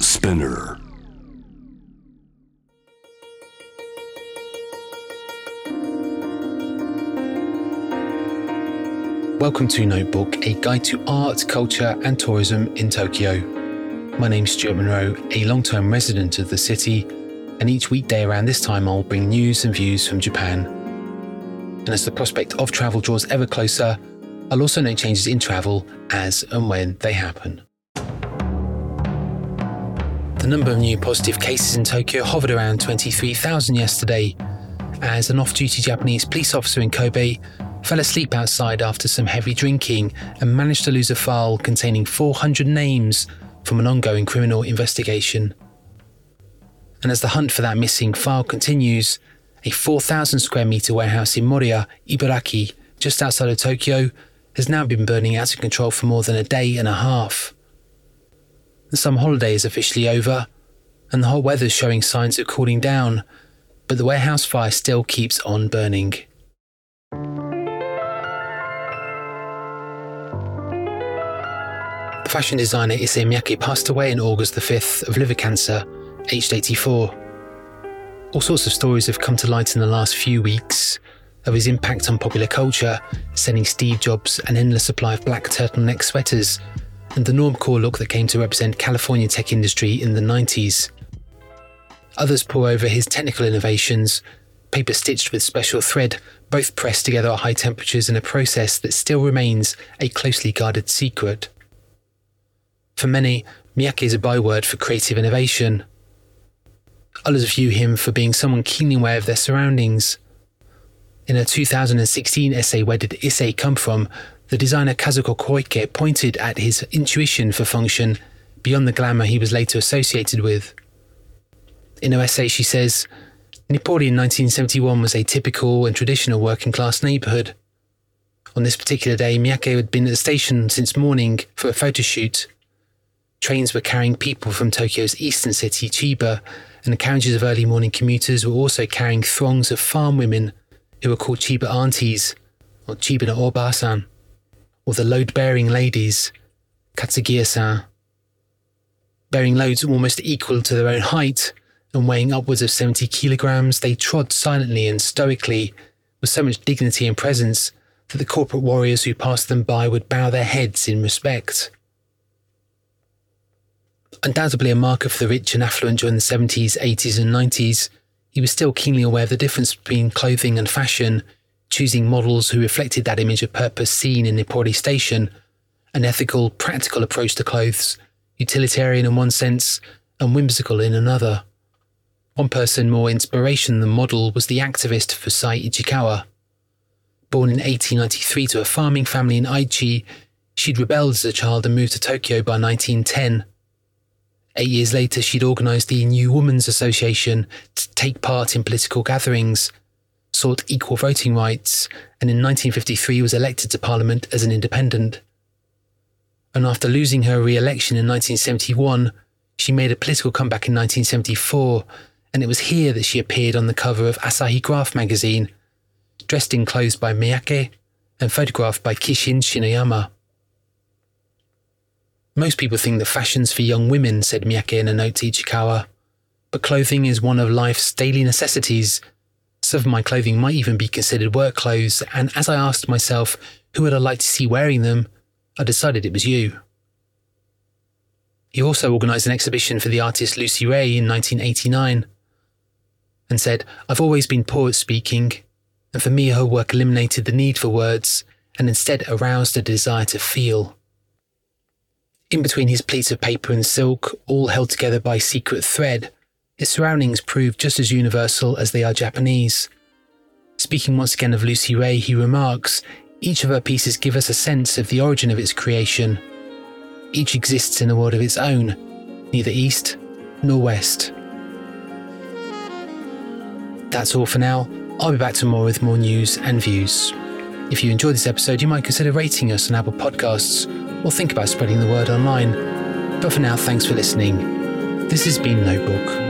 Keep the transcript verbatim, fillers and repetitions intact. Spinner. Welcome to Notebook, a guide to art, culture and tourism in Tokyo. My name's Stuart Monroe, a long-time resident of the city, and each weekday around this time I'll bring news and views from Japan. And as the prospect of travel draws ever closer, I'll also note changes in travel as and when they happen. The number of new positive cases in Tokyo hovered around twenty-three thousand yesterday as an off-duty Japanese police officer in Kobe fell asleep outside after some heavy drinking and managed to lose a file containing four hundred names from an ongoing criminal investigation. And as the hunt for that missing file continues, a four thousand square metre warehouse in Moriya, Ibaraki, just outside of Tokyo, has now been burning out of control for more than a day and a half. The summer holiday is officially over, and the hot weather's showing signs of cooling down, but the warehouse fire still keeps on burning. The fashion designer Issey Miyake passed away on August the fifth of liver cancer, aged eighty-four. All sorts of stories have come to light in the last few weeks of his impact on popular culture, sending Steve Jobs an endless supply of black turtleneck sweaters, and the normcore look that came to represent California tech industry in the nineties. Others pore over his technical innovations, paper stitched with special thread, both pressed together at high temperatures in a process that still remains a closely guarded secret. For many, Miyake is a byword for creative innovation. Others view him for being someone keenly aware of their surroundings. In a two thousand sixteen essay, Where Did Issey Come From?, the designer Kazuko Koike pointed at his intuition for function beyond the glamour he was later associated with. In her essay she says, Nippori in nineteen seventy-one was a typical and traditional working class neighbourhood. On this particular day, Miyake had been at the station since morning for a photo shoot. Trains were carrying people from Tokyo's eastern city, Chiba, and the carriages of early morning commuters were also carrying throngs of farm women who were called Chiba aunties, or Chiba no Oba-san, or the load-bearing ladies, Katsugiya-san, bearing loads almost equal to their own height and weighing upwards of seventy kilograms. They trod silently and stoically with so much dignity and presence that the corporate warriors who passed them by would bow their heads in respect. Undoubtedly a marker for the rich and affluent during the seventies, eighties and nineties, he was still keenly aware of the difference between clothing and fashion, choosing models who reflected that image of purpose seen in Nippori Station, an ethical, practical approach to clothes, utilitarian in one sense and whimsical in another. One person more inspiration than model was the activist Fusae Ichikawa. Born in eighteen ninety-three to a farming family in Aichi, she'd rebelled as a child and moved to Tokyo by nineteen ten. Eight years later, she'd organised the New Women's Association to take part in political gatherings, sought equal voting rights, and in nineteen fifty-three was elected to Parliament as an independent. And after losing her re-election in nineteen seventy-one, she made a political comeback in nineteen seventy-four, and it was here that she appeared on the cover of Asahi Graph magazine, dressed in clothes by Miyake and photographed by Kishin Shinoyama. Most people think that fashion's for young women, said Miyake in a note to Ichikawa, but clothing is one of life's daily necessities. Some of my clothing might even be considered work clothes, and as I asked myself, who would I like to see wearing them, I decided it was you. He also organised an exhibition for the artist Lucie Rie in nineteen eighty-nine and said, I've always been poor at speaking, and for me her work eliminated the need for words and instead aroused a desire to feel. In between his pleats of paper and silk, all held together by secret thread, his surroundings proved just as universal as they are Japanese. Speaking once again of Lucie Rie, he remarks, each of her pieces give us a sense of the origin of its creation, Each exists in a world of its own, neither east nor west. That's all for now. I'll be back tomorrow with more news and views. If you enjoyed this episode, you might consider rating us on Apple Podcasts or think about spreading the word online. But for now, thanks for listening. This has been Notebook.